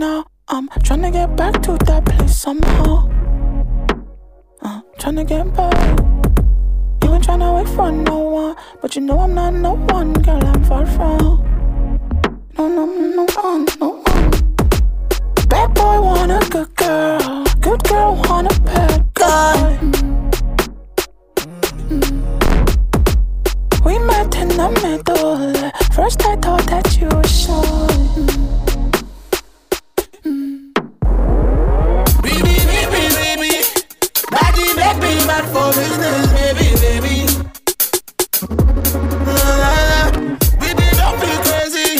now. I'm trying to get back to that place somehow. Trying to get back. You ain't trying to wait for no one, but you know I'm not no one, girl, I'm far from. No one. Bad boy want a good girl. Good girl want a bad guy. We met in the middle. First I thought that you were shy. Bad for business, baby. We be don't be crazy.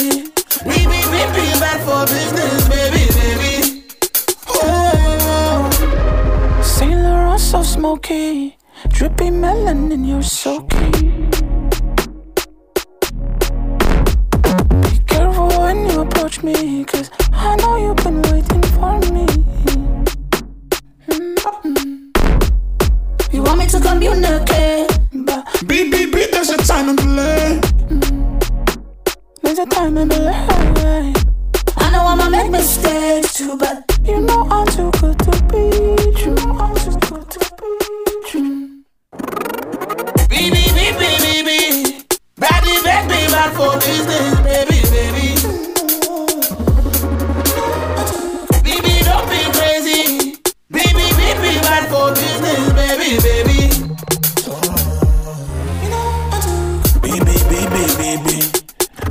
We be bad for business, baby. Oh, Saint Laurent so smoky, drippy melanin, you're so key. Be careful when you approach me, 'cause I know you've been waiting for me. You want me to communicate, but BBB, there's a time and delay. There's a time and delay. I know I'ma make mistakes too, but you know I'm too good to be true. I'm too good to be true. BBBBBB, baby, baby, bad for business, baby, baby. BB, don't be crazy. BBBB, bad for business. Baby, baby,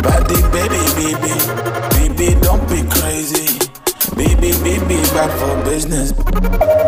body, baby, baby, don't be crazy, baby, back for business. Yeah.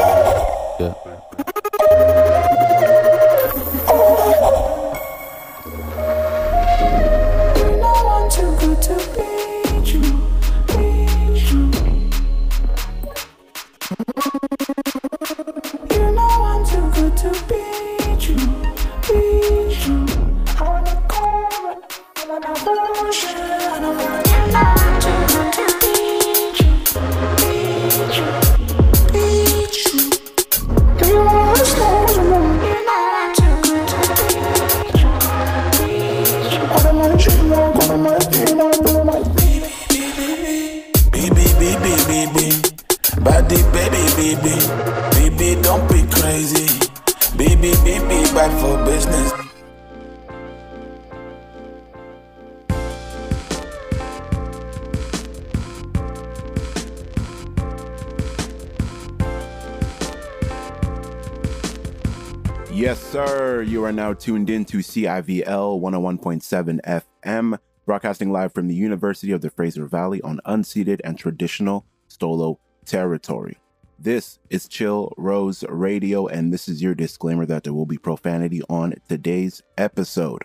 You are now tuned in to CIVL 101.7 FM, broadcasting live from the University of the Fraser Valley on unceded and traditional Stolo territory. This is Chill Rose Radio, and this is your disclaimer that there will be profanity on today's episode.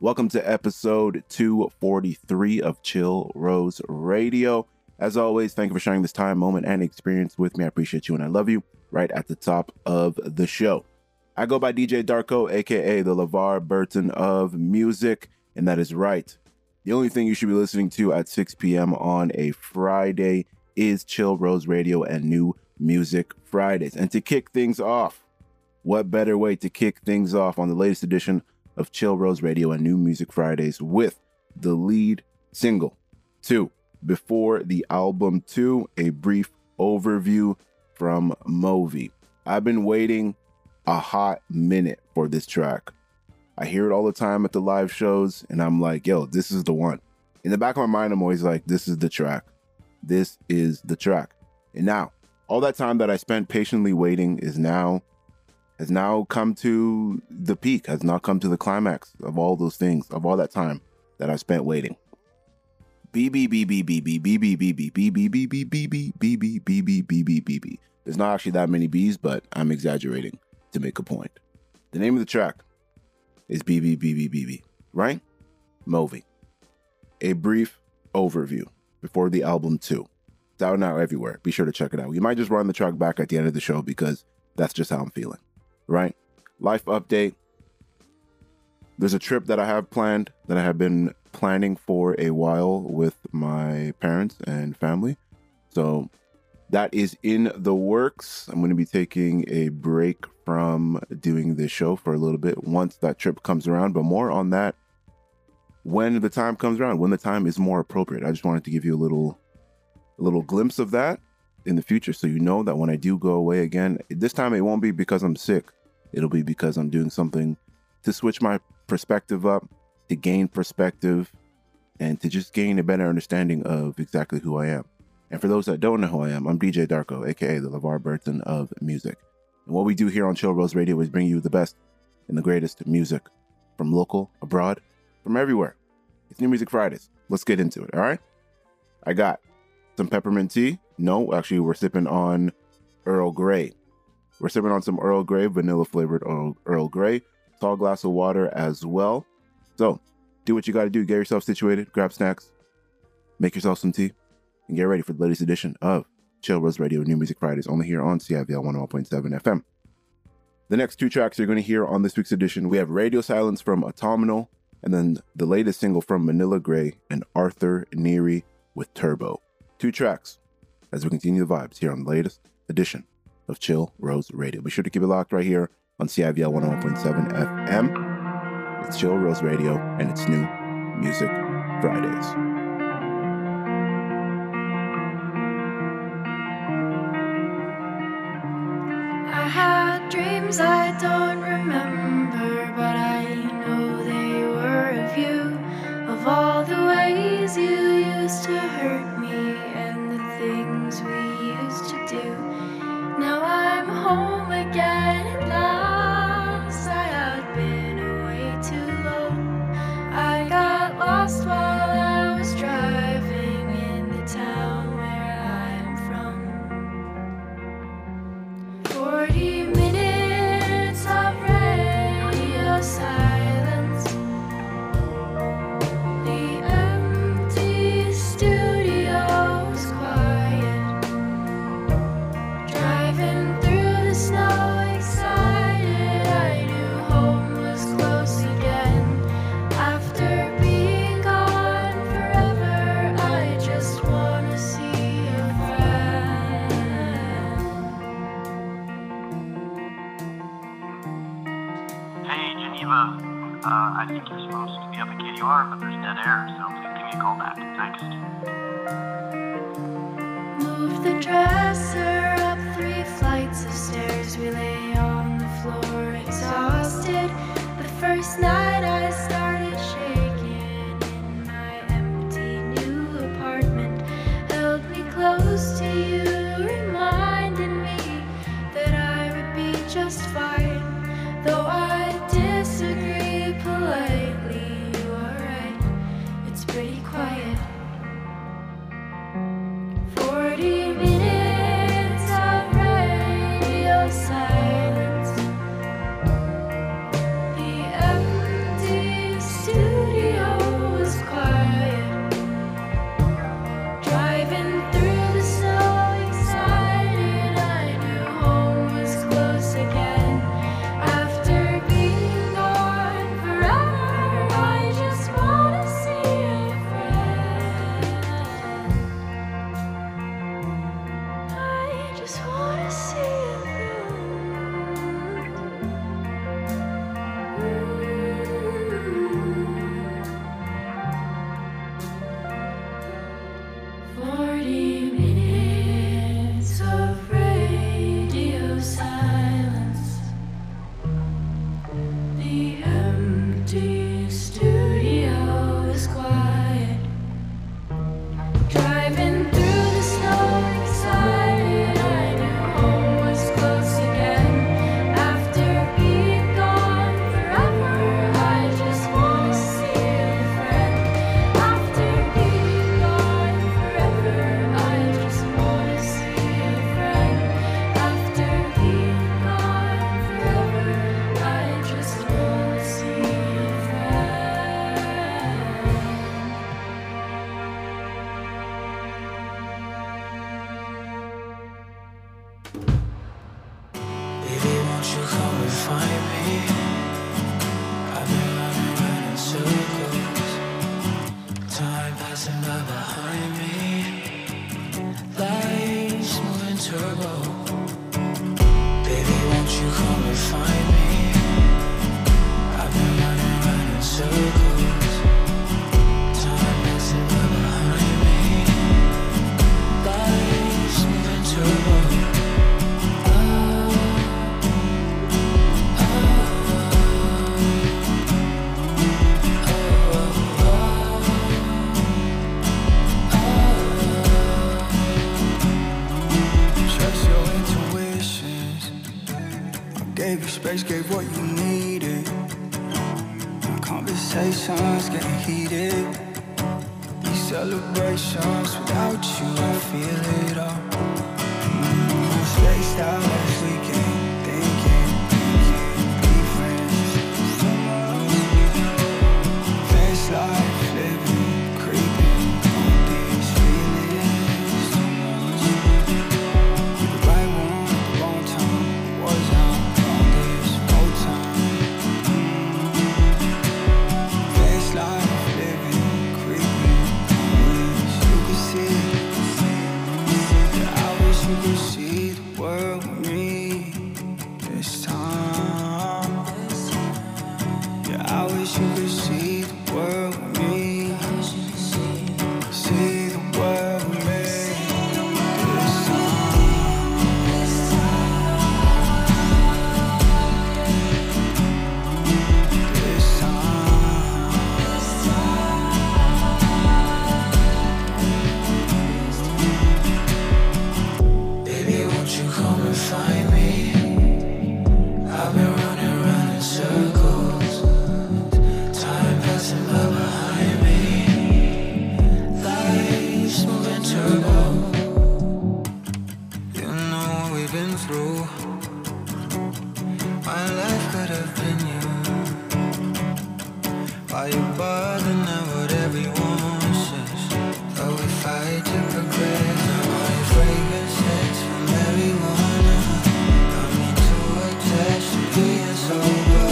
Welcome to episode 243 of Chill Rose Radio. As always, thank you for sharing this time, moment, and experience with me. I appreciate you and I love you. Right at the top of the show, I go by DJ Darko, aka the LeVar Burton of music, and that is right. The only thing you should be listening to at 6 p.m. on a Friday is Chill Rose Radio and New Music Fridays. And to kick things off, what better way to kick things off on the latest edition of Chill Rose Radio and New Music Fridays with the lead single to Before the Album 2, a brief overview from Mauvey. I've been waiting a hot minute for this track. I hear it all the time at the live shows, and I'm like, yo, this is the one. In the back of my mind, I'm always like, this is the track. This is the track. And now, all that time that I spent patiently waiting has now come to the peak, has now come to the climax of all those things, of all that time that I spent waiting. BBBBBB. There's not actually that many B's, but I'm exaggerating to make a point. The name of the track is BBBBBB, right? Mauvey. A brief overview before the album 2. It's out now everywhere. Be sure to check it out. You might just run the track back at the end of the show because that's just how I'm feeling, right? Life update. There's a trip that I have planned, that I have been planning for a while with my parents and family. So that is in the works. I'm going to be taking a break from doing this show for a little bit once that trip comes around, but more on that when the time comes around, when the time is more appropriate. I just wanted to give you a little a little glimpse of that in the future, so you know that when I do go away again, this time it won't be because I'm sick. It'll be because I'm doing something to switch my perspective up, to gain perspective, and to just gain a better understanding of exactly who I am. And for those that don't know who I am, I'm DJ Darko, aka the LeVar Burton of music. And what we do here on Chill Rose Radio is bring you the best and the greatest music from local, abroad, from everywhere. It's New Music Fridays. Let's get into it, all right? I got some peppermint tea. No, actually, we're sipping on Earl Grey. We're sipping on some Earl Grey, vanilla-flavored Earl Grey. Tall glass of water as well. So do what you got to do. Get yourself situated. Grab snacks. Make yourself some tea. And get ready for the latest edition of Chill Rose Radio New Music Fridays, only here on CIVL 101.7 FM. The next two tracks you're going to hear on this week's edition, we have Radio Silence from Autumnal, and then the latest single from Manila Grey and Arthur Nery with Turbo. Two tracks as we continue the vibes here on the latest edition of Chill Rose Radio. Be sure to keep it locked right here on CIVL 101.7 FM. It's Chill Rose Radio, and it's New Music Fridays. Dreams I don't remember, but I know they were of you. Of all the ways you used to hurt me and the things we used to do. Now I'm home again at last. I had been away too long. I got lost while I was driving in the town where I'm from. 40 minutes of radio silence, the empty studio's quiet, driving through the snow excited, I knew home was close again, after being gone forever, I just want to see a friend. I think you're supposed to be up at KDR, but there's dead air, so please give me a call back. Thanks. Move the dresser up 3 flights of stairs. We lay on the floor, exhausted. The first night I started shaking in my empty new apartment. Held me close to you, reminded me that I would be just fine. Though I disagree politely, you are right, it's pretty quiet. 40 minutes of radio silence, the empty studio was quiet, driving through the snow excited, I knew home was close again. After being gone forever, I just wanna see a friend. I just wanna see a friend. 40 minutes of radio silence, the empty studio is quiet, driving through the snow excited, I knew home was close again. After being gone forever, I just want to see a friend. After being gone forever, I just want to see a friend. After being gone forever, I just want to see a friend. Baby, won't you come and find me? I've been running around in circles, time passing by behind me, life's moving turbo. Baby, won't you come and find me? I've been running around in circles, time passing by behind me, Gave you space, gave what you needed. Conversations get heated. These celebrations without you, I feel it all. I'm spaced out last weekend, thinking be friends tomorrow. Face life, living, creeping on these feelings. The right one, the wrong time, was out on this whole time. Face life, living, creeping on wings. You can see it. Yeah, I wish you could see the world with me this time. Yeah, I wish you could see the world with me. See the world with me this time. This time. Baby, won't you come and find me? I've been running round in circles. Time passing by behind me. Life's moving turbo. You know what we've been through. My life could have been you. Why you bothering at what everyone says? Though we fight to progress. I'm only fragrances from everyone. I'm too attached to being sober.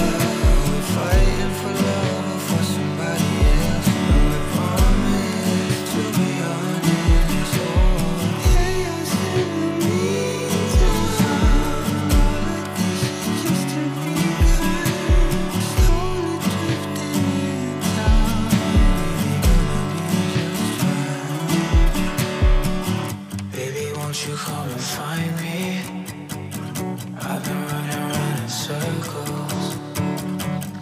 We're fighting for love or for somebody else. And we promise to be honest. Oh, chaos in the meantime. All of this is just to be kind. Slowly drifting in time. We're gonna be just fine. Baby, won't you come and find me? I've been running round in circles.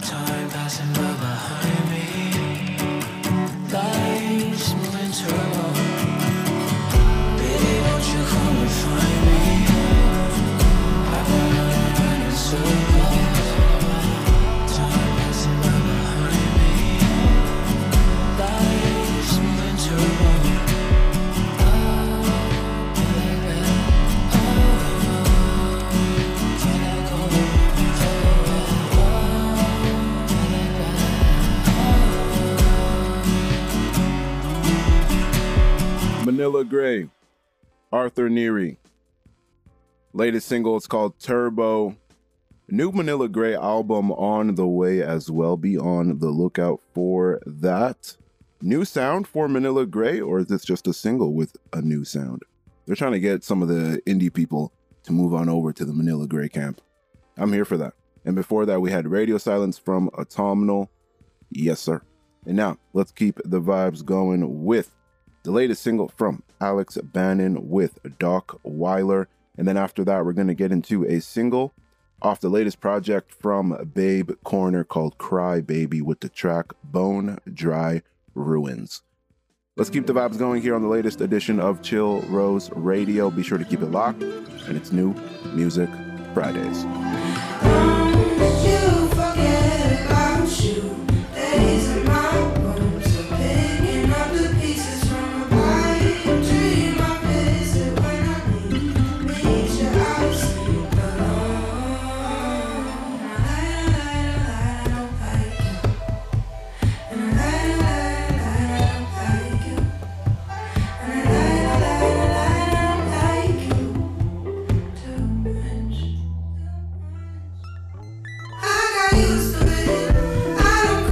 Time passing by behind me. Life's moving turbo. Baby, won't you come and find me? I've been running round in circles. Time passing by behind me. Life's moving turbo. Manila Grey, Arthur Nery. Latest single is called Turbo. New Manila Grey album on the way as well. Be on the lookout for that. New sound for Manila Grey, or is this just a single with a new sound? They're trying to get some of the indie people to move on over to the Manila Grey camp. I'm here for that. And before that, we had Radio Silence from Autumnal. Yes, sir. And now let's keep the vibes going with the latest single from Alex Banin with Doc Whiler. And then after that, we're going to get into a single off the latest project from Babe Corner called Cry Baby with the track Bone Dry Ruins. Let's keep the vibes going here on the latest edition of Chill Rose Radio. Be sure to keep it locked, and it's New Music Fridays. Promise you forget about you. Days in my wounds are picking up the pieces. I got used to it. I don't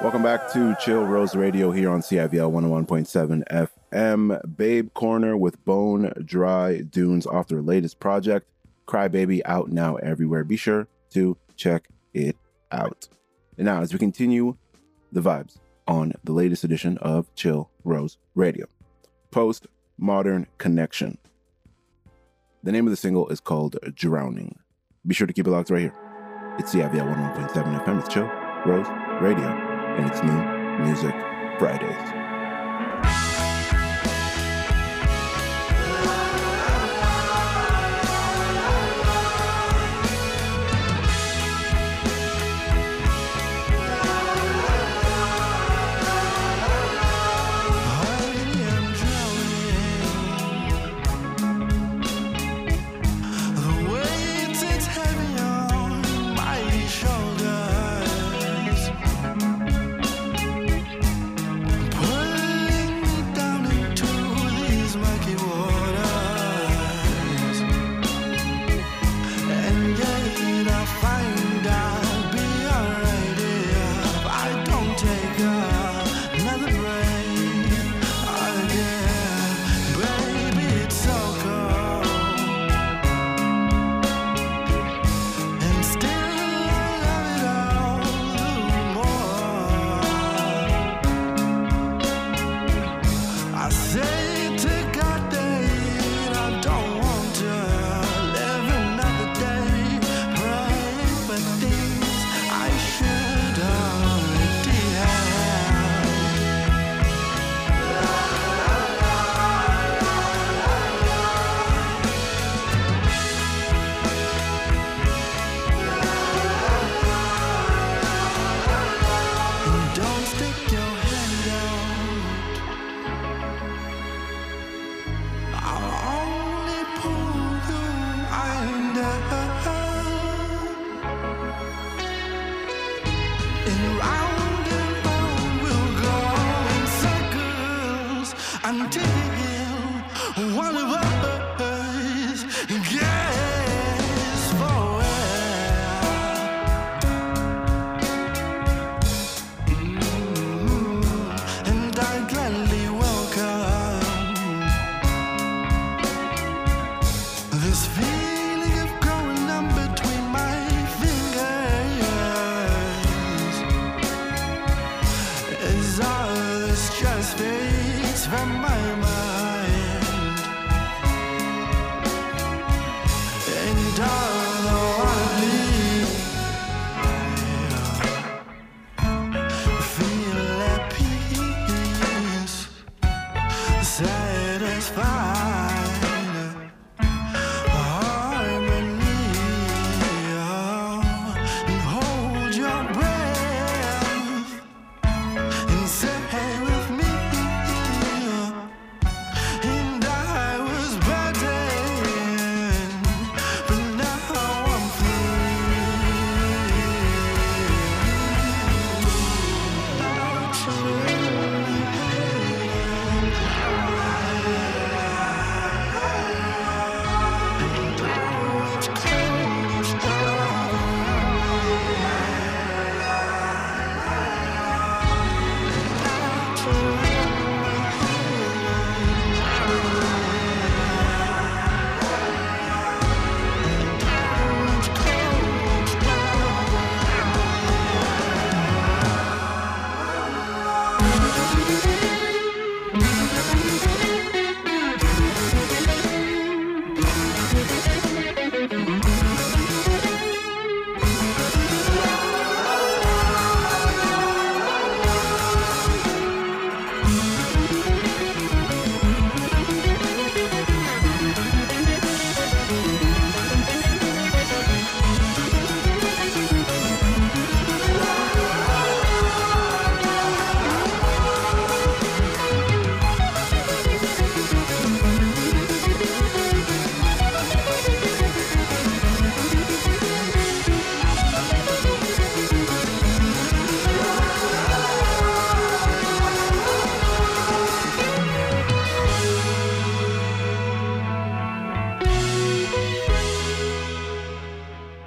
Welcome back to Chill Rose Radio here on CIVL 101.7 FM. Babe Corner with Bone Dry Dunes off their latest project, Crybaby, out now everywhere. Be sure to check it out. And now, as we continue the vibes on the latest edition of Chill Rose Radio, Postmodern Connection. The name of the single is called Drowning. Be sure to keep it locked right here. It's CIVL 101.7 FM. It's Chill Rose Radio. And it's New Music Fridays.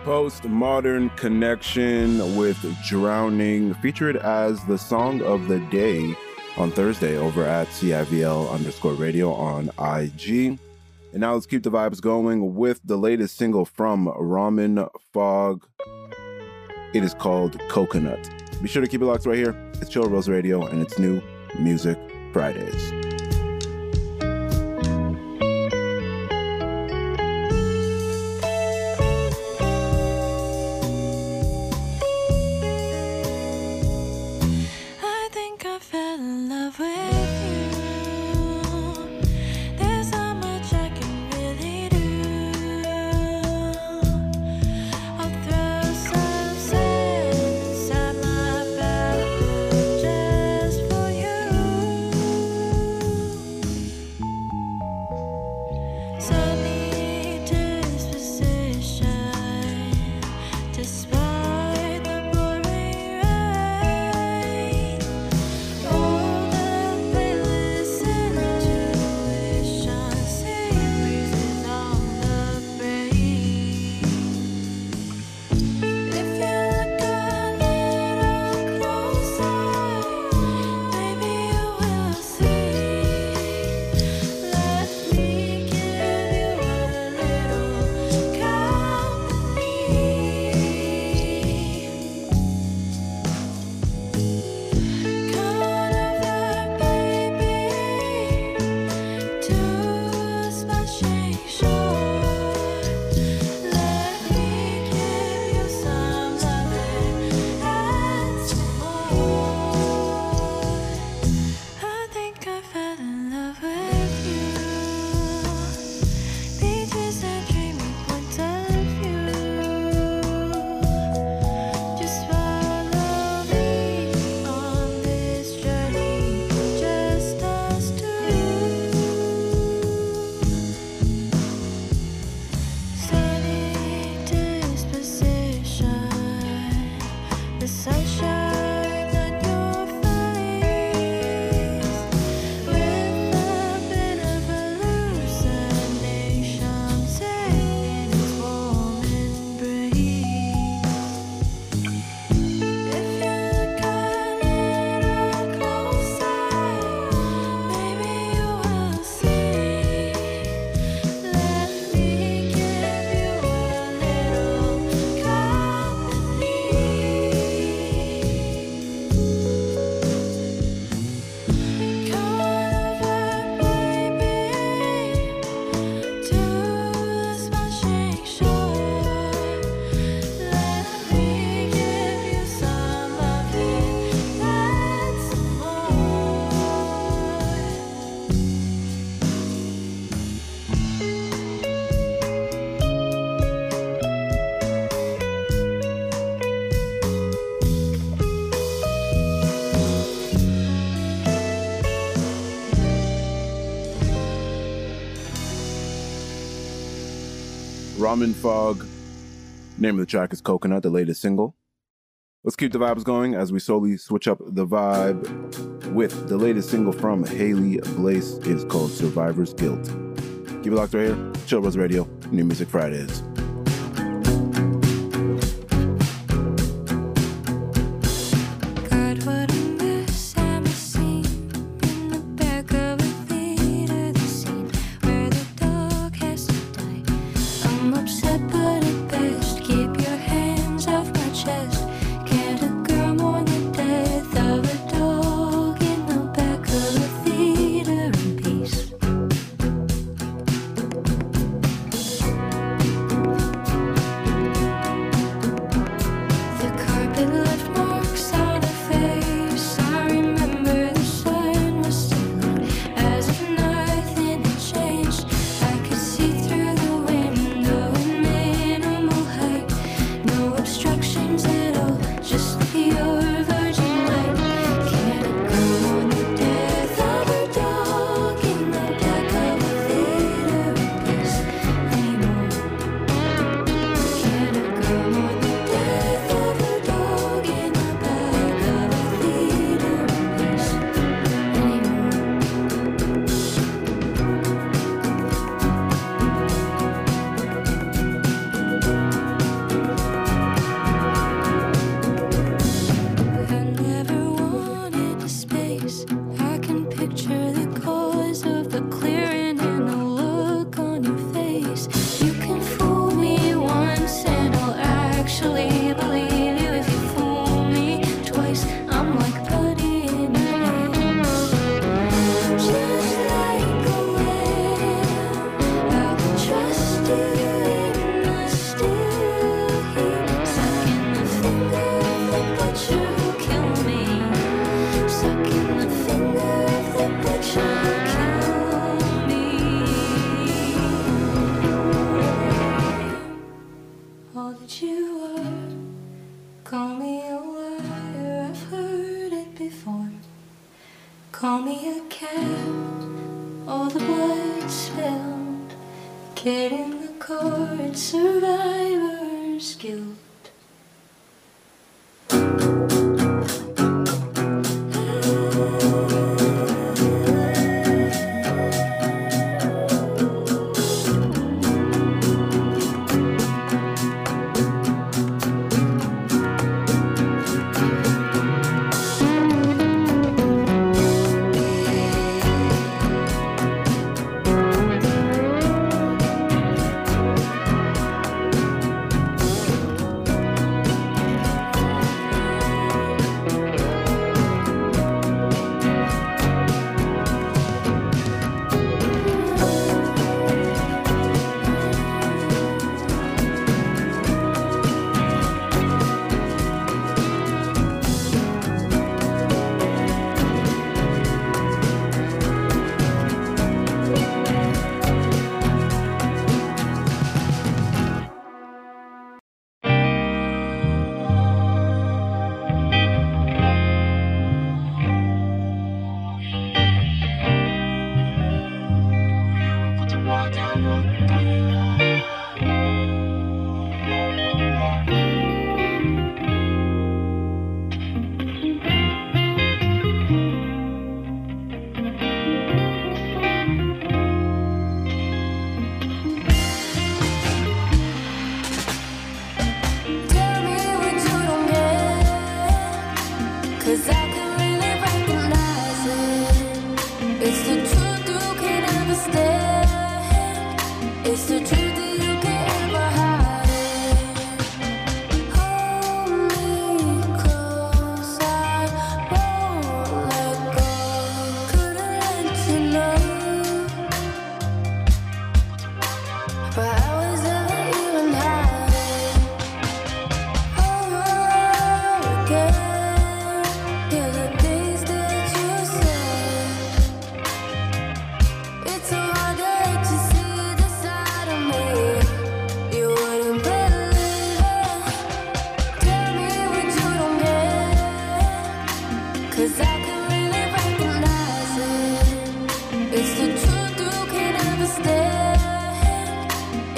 Postmodern Connection with Drowning, featured as the song of the day on Thursday over at CIVL_radio on IG. And now let's keep the vibes going with the latest single from Ramen Fog. It is called Coconut. Be sure to keep it locked right here. It's Chill Rose Radio and it's New Music Fridays. Ramen Fog. Name of the track is Coconut, the latest single. Let's keep the vibes going as we slowly switch up the vibe with the latest single from Haley Blais. It's called Survivor's Guilt. Keep it locked right here. Chill Rose Radio, New Music Fridays.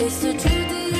It's the truth.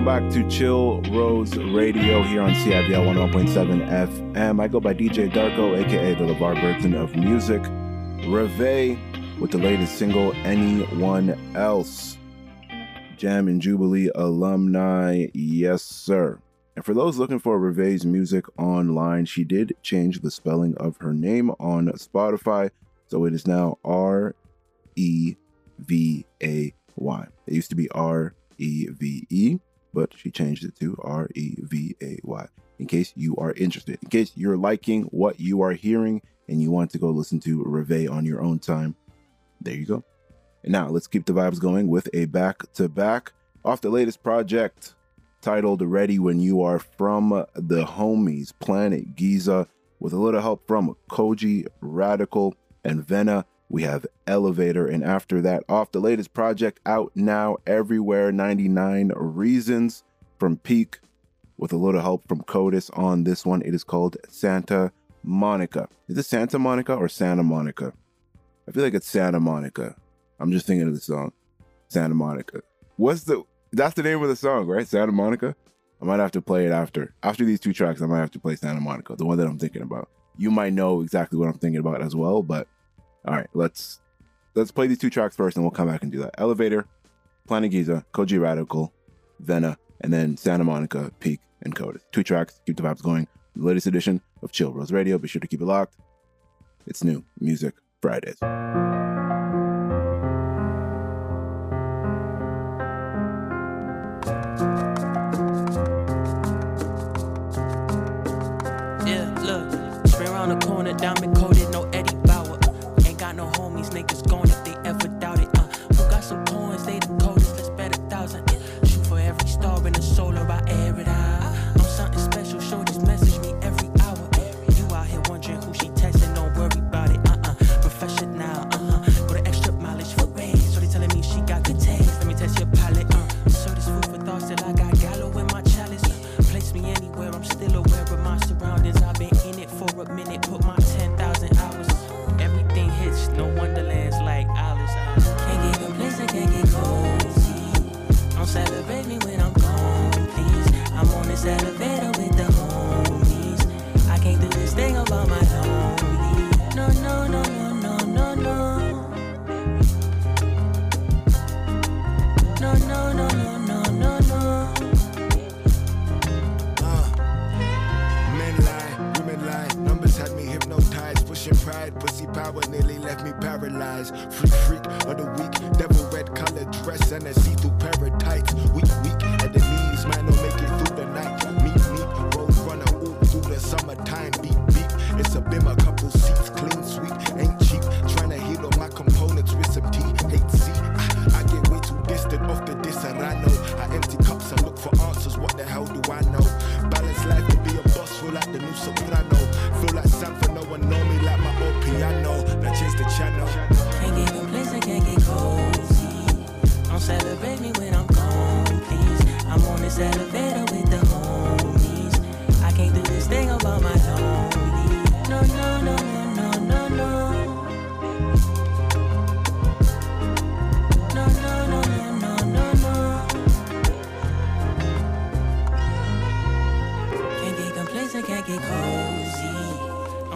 Welcome back to Chill Rose Radio here on CIVL 101.7 FM. I go by DJ Darko, aka the LeVar Burton of music. Revay with the latest single, Anyone Else. Jam and Jubilee alumni, yes sir. And for those looking for Revay's music online, she did change the spelling of her name on Spotify, so it is now R-E-V-A-Y. It used to be R-E-V-E, but she changed it to R-E-V-A-Y, in case you are interested, in case you're liking what you are hearing and you want to go listen to Revay on your own time. There you go. And now let's keep the vibes going with a back-to-back off the latest project titled Ready When You Are from the homies Planet Giza, with a little help from Kojey Radical and Venna. We have ELEVATOR, and after that, off the latest project out now everywhere, 99 Reasons from Peak, with a little help from COTIS on this one. It is called SANTA MONICA. Is this SANTA MONICA or SANTA MONICA? I feel like it's SANTA MONICA. I'm just thinking of the song, SANTA MONICA. That's the name of the song, right? SANTA MONICA? I might have to play it after these two tracks. I might have to play SANTA MONICA, the one that I'm thinking about. You might know exactly what I'm thinking about as well, but all right, let's play these two tracks first, and we'll come back and do that. ELEVATOR, Planet Giza, Kojey Radical, Venna, and then SANTA MONICA, Peak, and COTIS. Two tracks, keep the vibes going. The latest edition of Chill Rose Radio. Be sure to keep it locked. It's new music Fridays.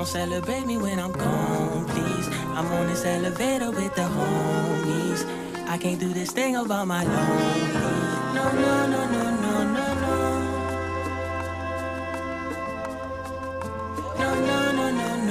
Celebrate me when I'm gone, please. I'm on this elevator with the homies. I can't do this thing about my lonely. No, no, no, no, no, no, no. No, no, no, no, no, no,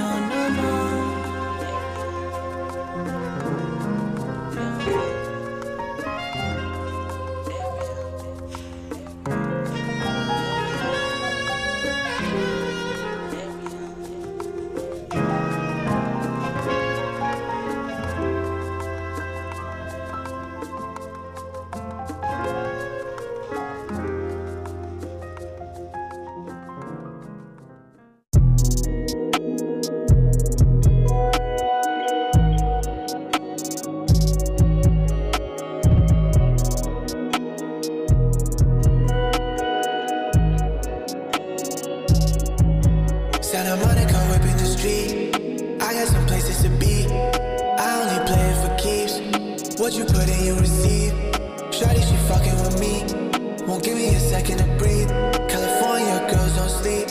Won't give me a second to breathe. California girls don't sleep.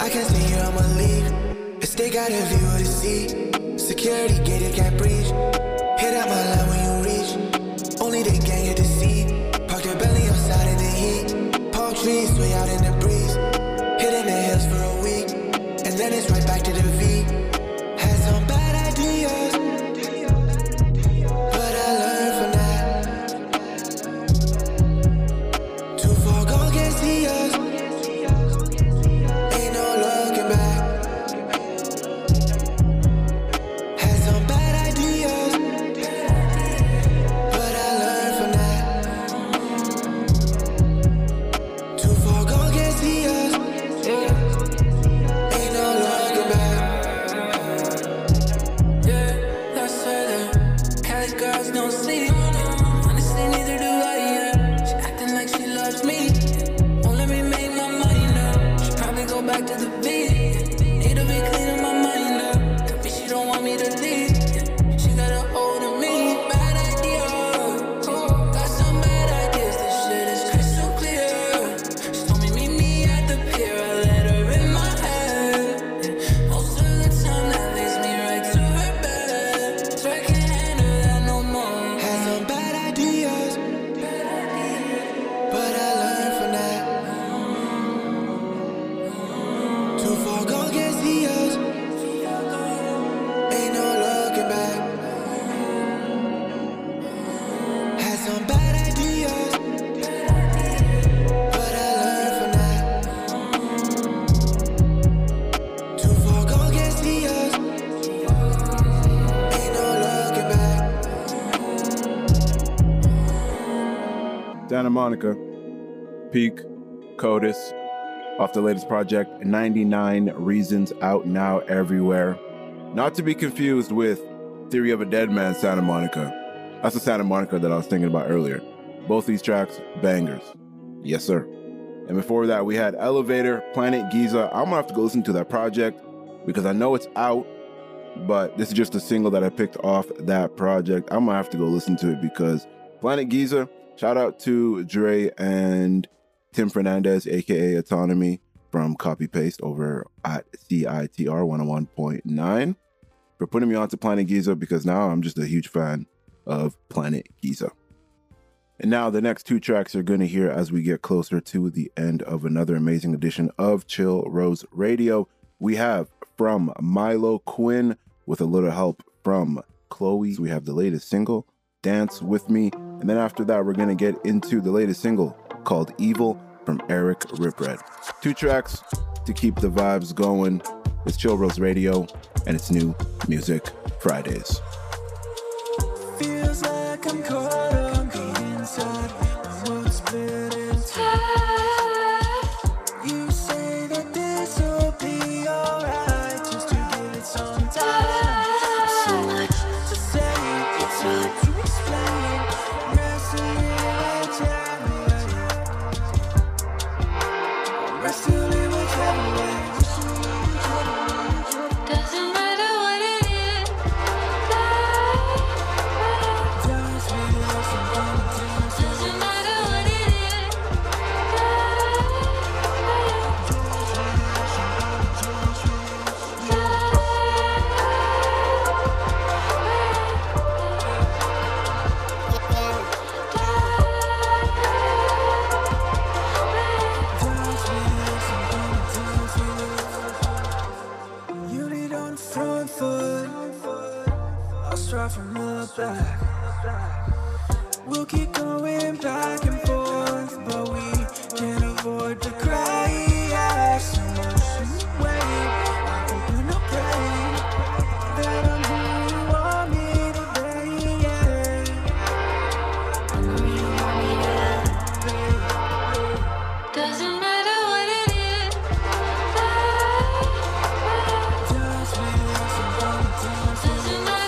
I can't stay here, I'ma leave. It's they got a view of the sea. Security gate, it can't breach. Hit out my line when you reach. Only the gang get to see. Park your belly outside in the heat. Palm trees way out in the breeze. Hitting the hills for a week. And then it's right back to the V. Had some bad ideas, but I learned from that. Too far gone, can't see us. Ain't no looking back. Had some bad ideas, but I learned from that. Too far gone, can't see us. Santa Monica, Peak, COTIS, off the latest project, 99 Reasons, out now everywhere. Not to be confused with Theory of a Dead Man, Santa Monica. That's the Santa Monica that I was thinking about earlier. Both these tracks, bangers. Yes, sir. And before that, we had ELEVATOR, Planet Giza. I'm gonna have to go listen to that project because I know it's out, but this is just a single that I picked off that project. I'm gonna have to go listen to it because Planet Giza, shout out to Dre and Tim Fernandez, aka Autonomy, from Copy Paste over at CITR 101.9 for putting me on to Planet Giza because now I'm just a huge fan of Planet Giza. And now the next two tracks you're going to hear as we get closer to the end of another amazing edition of Chill Rose Radio. We have from Mylo Quinn with a little help from Chloe. We have the latest single, Dance With Me. And then after that, we're going to get into the latest single called Evil from Eric Reprid. Two tracks to keep the vibes going. It's Chill Rose Radio and it's New Music Fridays. Feels like I'm caught on the inside. My world's split in time. You say that this will be alright, just to give it some time. So much to say, it's hard to explain. From the back, we'll keep going back and forth, but we can't avoid the cry. So much to wait, I hope and I pray that I'm who you want me today. Yeah. I'm who you want me today. Doesn't matter what it is. Dance with us and volunteers. Doesn't matter.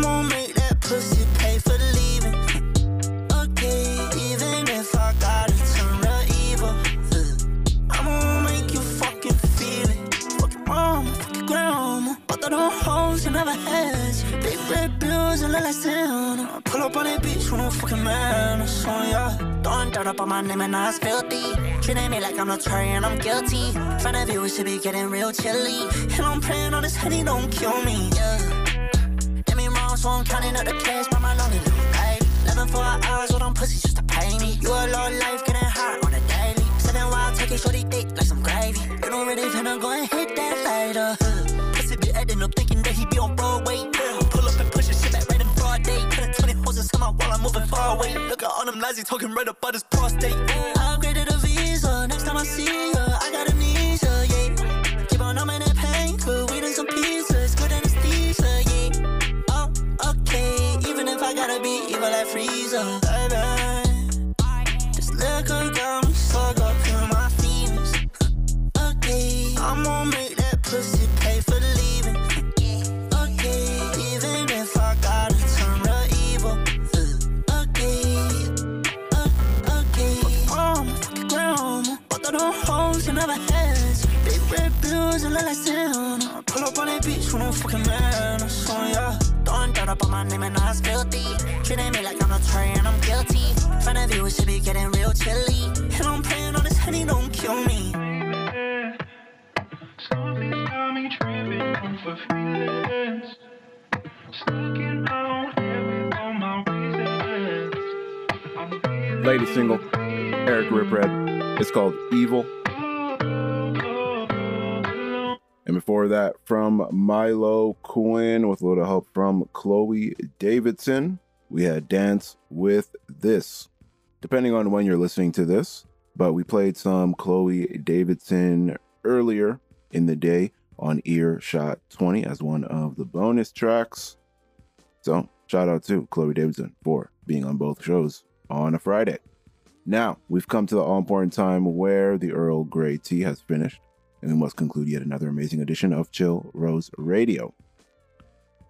I'ma make that pussy pay for leaving. Okay, even if I gotta turn to evil, I'ma make you fucking feel it. Fucking mama, fucking grandma, but they don't hoes you never had. Big red bills and look like Santa. Pull up on that bitch with no fucking manners. Oh yeah, throwing dirt up on my name and I was filthy. Treating me like I'm not sorry and I'm guilty. In front of you, it should be getting real chilly. And I'm praying on this honey don't kill me. Yeah. So I'm counting up the cash by my lonely little baby. 11 for hours with them pussies just to pay me. You a low life, getting hot on a daily. 7 wild, take it shorty thick like some gravy. You don't really finna go and hit that later. Pussy be acting up thinking that he be on Broadway. Pull up and push his shit back right in broad day. Putting 20 hoes inside my wall, I'm moving far away. Look at all them lies, he talking right about his prostate. I upgraded a visa, next time I see her, I got amnesia, yeah. Keep on numbing that pain, cause we done some pizza, it's good anesthesia, yeah. Okay, even if I gotta be evil like Frieza, baby. This liquor got me stuck up in my feelings. Okay, I'ma make that pussy pay for leaving. Okay, even if I gotta turn to evil. Okay, fucking mama, fucking grandma, but they don't hoes you never had. Big red bills and look like Santa. Pull up on that bitch with no fucking manners, oh yeah. Throwing dirt up on my name and I was filthy. Treating me like I'm not sorry and I'm guilty. In front of you, it should be getting real chilly. And I'm praying on this honey don't kill me. Something's got me tripping on for feelings. Stuck in my own head with all my reasons. Latest single, Eric Reprid. It's called Evil. And before that, from Mylo Quinn, with a little help from Chloe Davidson, we had Dance With This. Depending on when you're listening to this, but we played some Chloe Davidson earlier in the day on Earshot 20 as one of the bonus tracks. So shout out to Chloe Davidson for being on both shows on a Friday. Now, we've come to the all-important time where the Earl Grey tea has finished, and we must conclude yet another amazing edition of Chill Rose Radio.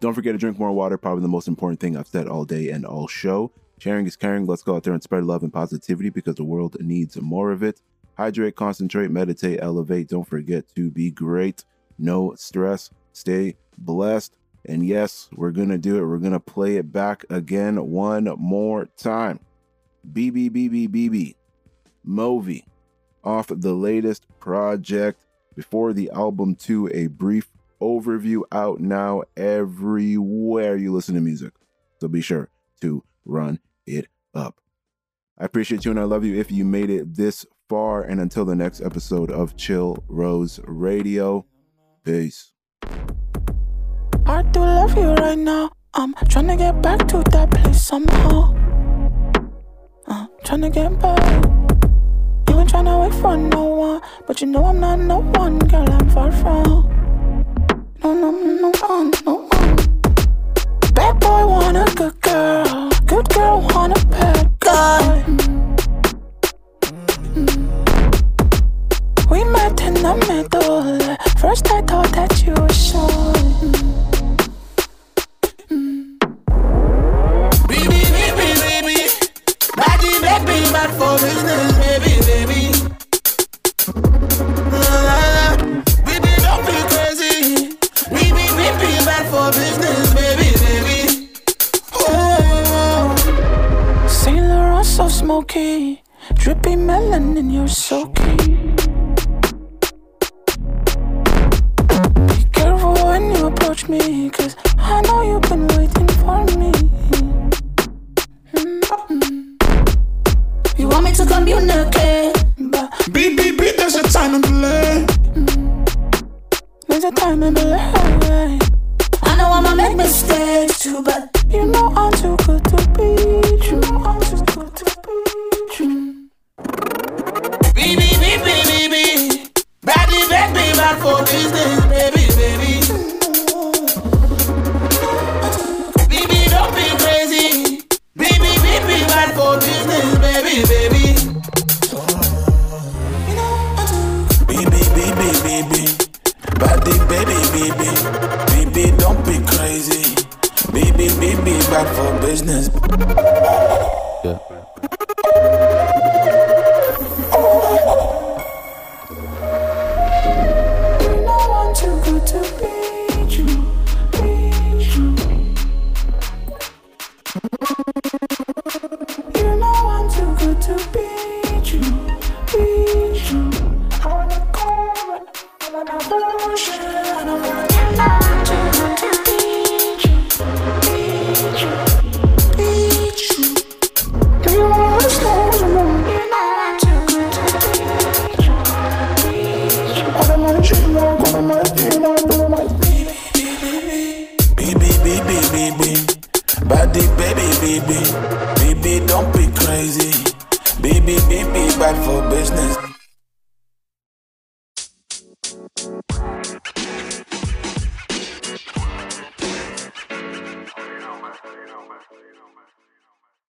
Don't forget to drink more water, probably the most important thing I've said all day and all show. Sharing is caring. Let's go out there and spread love and positivity because the world needs more of it. Hydrate, concentrate, meditate, elevate. Don't forget to be great. No stress. Stay blessed. And yes, we're going to do it. We're going to play it back again one more time. BBBBBB. Mauvey. Off the latest project. Before the album to a brief overview, out now everywhere you listen to music. So be sure to run it up. I appreciate you and I love you if you made it this far. And until the next episode of Chill Rose Radio, peace. I do love you right now. I'm trying to get back to that place somehow. Trying to get back. You ain't tryna wait for no one, but you know I'm not no one, girl, I'm far from. No one. Bad boy want a good girl want a bad guy. We met in the middle, first I thought that you were shy. Baby, body make me bad for business, baby. Don't be crazy. We be bad for business, baby. Oh. Saint Laurent so smoky, drippy melanin, you're soaky. Be careful when you approach me, cause I know you've been waiting for me. You want me to communicate, but BBB, there's a time and delay. There's a time and delay. I know I'ma make mistakes too, but you know I'm too good to be true. BBB, badly make me bad for business, baby. BB, don't be crazy. BBB, bad for business, baby. You know, baby. Body, baby. Baby, don't be crazy. Baby, BBBBB back for business. Yeah. Baby, don't be crazy. Baby, back for business.